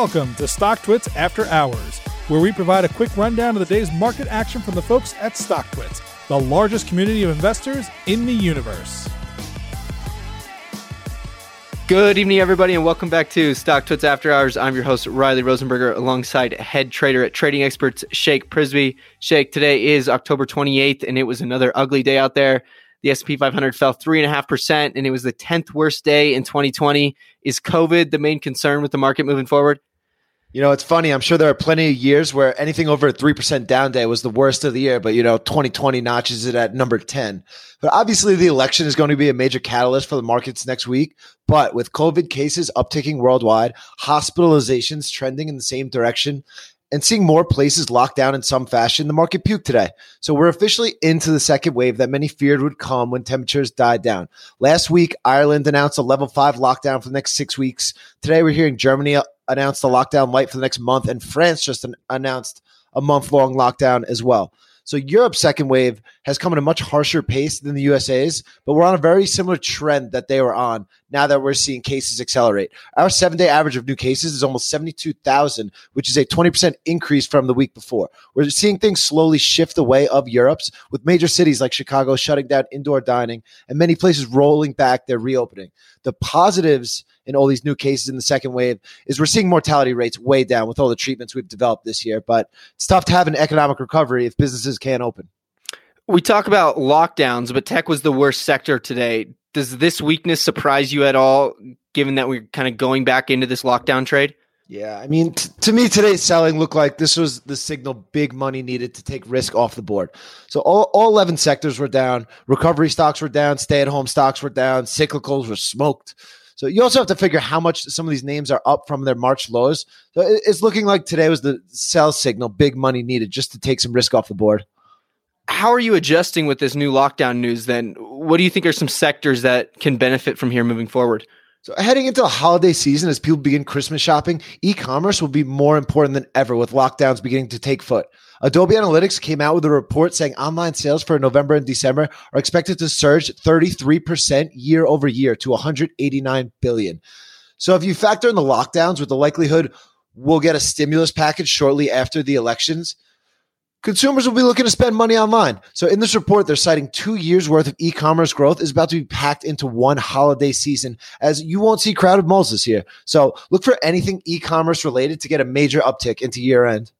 Welcome to StockTwits After Hours, where we provide a quick rundown of the day's market action from the folks at StockTwits, the largest community of investors in the universe. Good evening, everybody, and welcome back to StockTwits After Hours. I'm your host, Riley Rosenberger, alongside head trader at Trading Experts, Sheikh Prisby. Sheikh, today is October 28th, and it was another ugly day out there. The S&P 500 fell 3.5%, and it was the 10th worst day in 2020. Is COVID the main concern with the market moving forward? You know, it's funny. I'm sure there are plenty of years where anything over a 3% down day was the worst of the year, but, 2020 notches it at number 10. But obviously, the election is going to be a major catalyst for the markets next week. But with COVID cases upticking worldwide, hospitalizations trending in the same direction, and seeing more places locked down in some fashion, the market puked today. So we're officially into the second wave that many feared would come when temperatures died down. Last week, Ireland announced a level 5 lockdown for the next 6 weeks. Today, we're hearing Germany announced a lockdown light for the next month, and France just announced a month-long lockdown as well. So Europe's second wave has come at a much harsher pace than the USA's, but we're on a very similar trend that they were on now that we're seeing cases accelerate. Our 7-day average of new cases is almost 72,000, which is a 20% increase from the week before. We're seeing things slowly shift the way of Europe's, with major cities like Chicago shutting down indoor dining and many places rolling back their reopening. The positives in all these new cases in the second wave is we're seeing mortality rates way down with all the treatments we've developed this year, but it's tough to have an economic recovery if businesses can't open. We talk about lockdowns, but tech was the worst sector today. Does this weakness surprise you at all, given that we're kind of going back into this lockdown trade? Yeah, I mean, to me, today's selling looked like this was the signal big money needed to take risk off the board. So all 11 sectors were down. Recovery stocks were down. Stay-at-home stocks were down. Cyclicals were smoked. So you also have to figure how much some of these names are up from their March lows. So it's looking like today was the sell signal big money needed just to take some risk off the board. How are you adjusting with this new lockdown news then? What do you think are some sectors that can benefit from here moving forward? So heading into the holiday season, as people begin Christmas shopping, e-commerce will be more important than ever with lockdowns beginning to take foot. Adobe Analytics came out with a report saying online sales for November and December are expected to surge 33% year over year to $189 billion. So if you factor in the lockdowns with the likelihood we'll get a stimulus package shortly after the elections, consumers will be looking to spend money online. So in this report, they're citing 2 years worth of e-commerce growth is about to be packed into one holiday season, as you won't see crowded malls this year. So look for anything e-commerce related to get a major uptick into year end.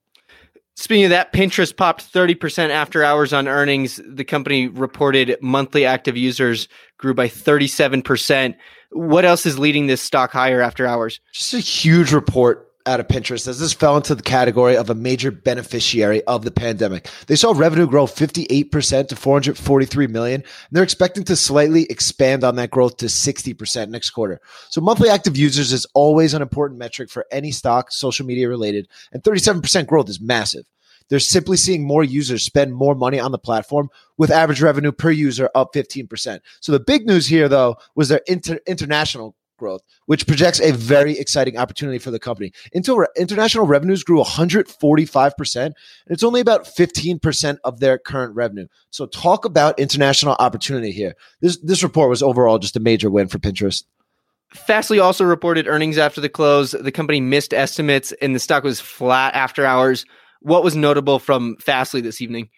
Speaking of that, Pinterest popped 30% after hours on earnings. The company reported monthly active users grew by 37%. What else is leading this stock higher after hours? Just a huge report out of Pinterest, as this fell into the category of a major beneficiary of the pandemic. They saw revenue grow 58% to $443 million, and they're expecting to slightly expand on that growth to 60% next quarter. So monthly active users is always an important metric for any stock, social media related, and 37% growth is massive. They're simply seeing more users spend more money on the platform, with average revenue per user up 15%. So the big news here, though, was their international growth, which projects a very exciting opportunity for the company. International revenues grew 145%, and it's only about 15% of their current revenue. So talk about international opportunity here. This report was overall just a major win for Pinterest. Fastly also reported earnings after the close. The company missed estimates, and the stock was flat after hours. What was notable from Fastly this evening?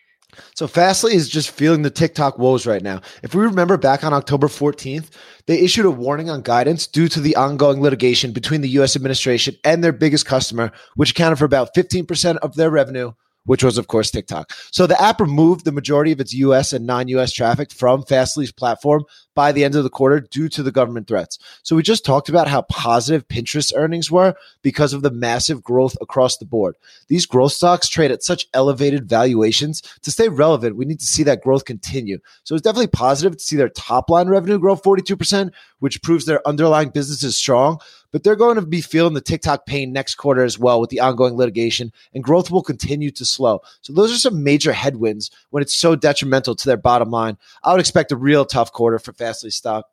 So Fastly is just feeling the TikTok woes right now. If we remember back on October 14th, they issued a warning on guidance due to the ongoing litigation between the U.S. administration and their biggest customer, which accounted for about 15% of their revenue, which was, of course, TikTok. So the app removed the majority of its U.S. and non-U.S. traffic from Fastly's platform by the end of the quarter due to the government threats. So we just talked about how positive Pinterest earnings were because of the massive growth across the board. These growth stocks trade at such elevated valuations. To stay relevant, we need to see that growth continue. So it's definitely positive to see their top-line revenue grow 42%, which proves their underlying business is strong. But they're going to be feeling the TikTok pain next quarter as well with the ongoing litigation, and growth will continue to slow. So those are some major headwinds when it's so detrimental to their bottom line. I would expect a real tough quarter for Fastly stock.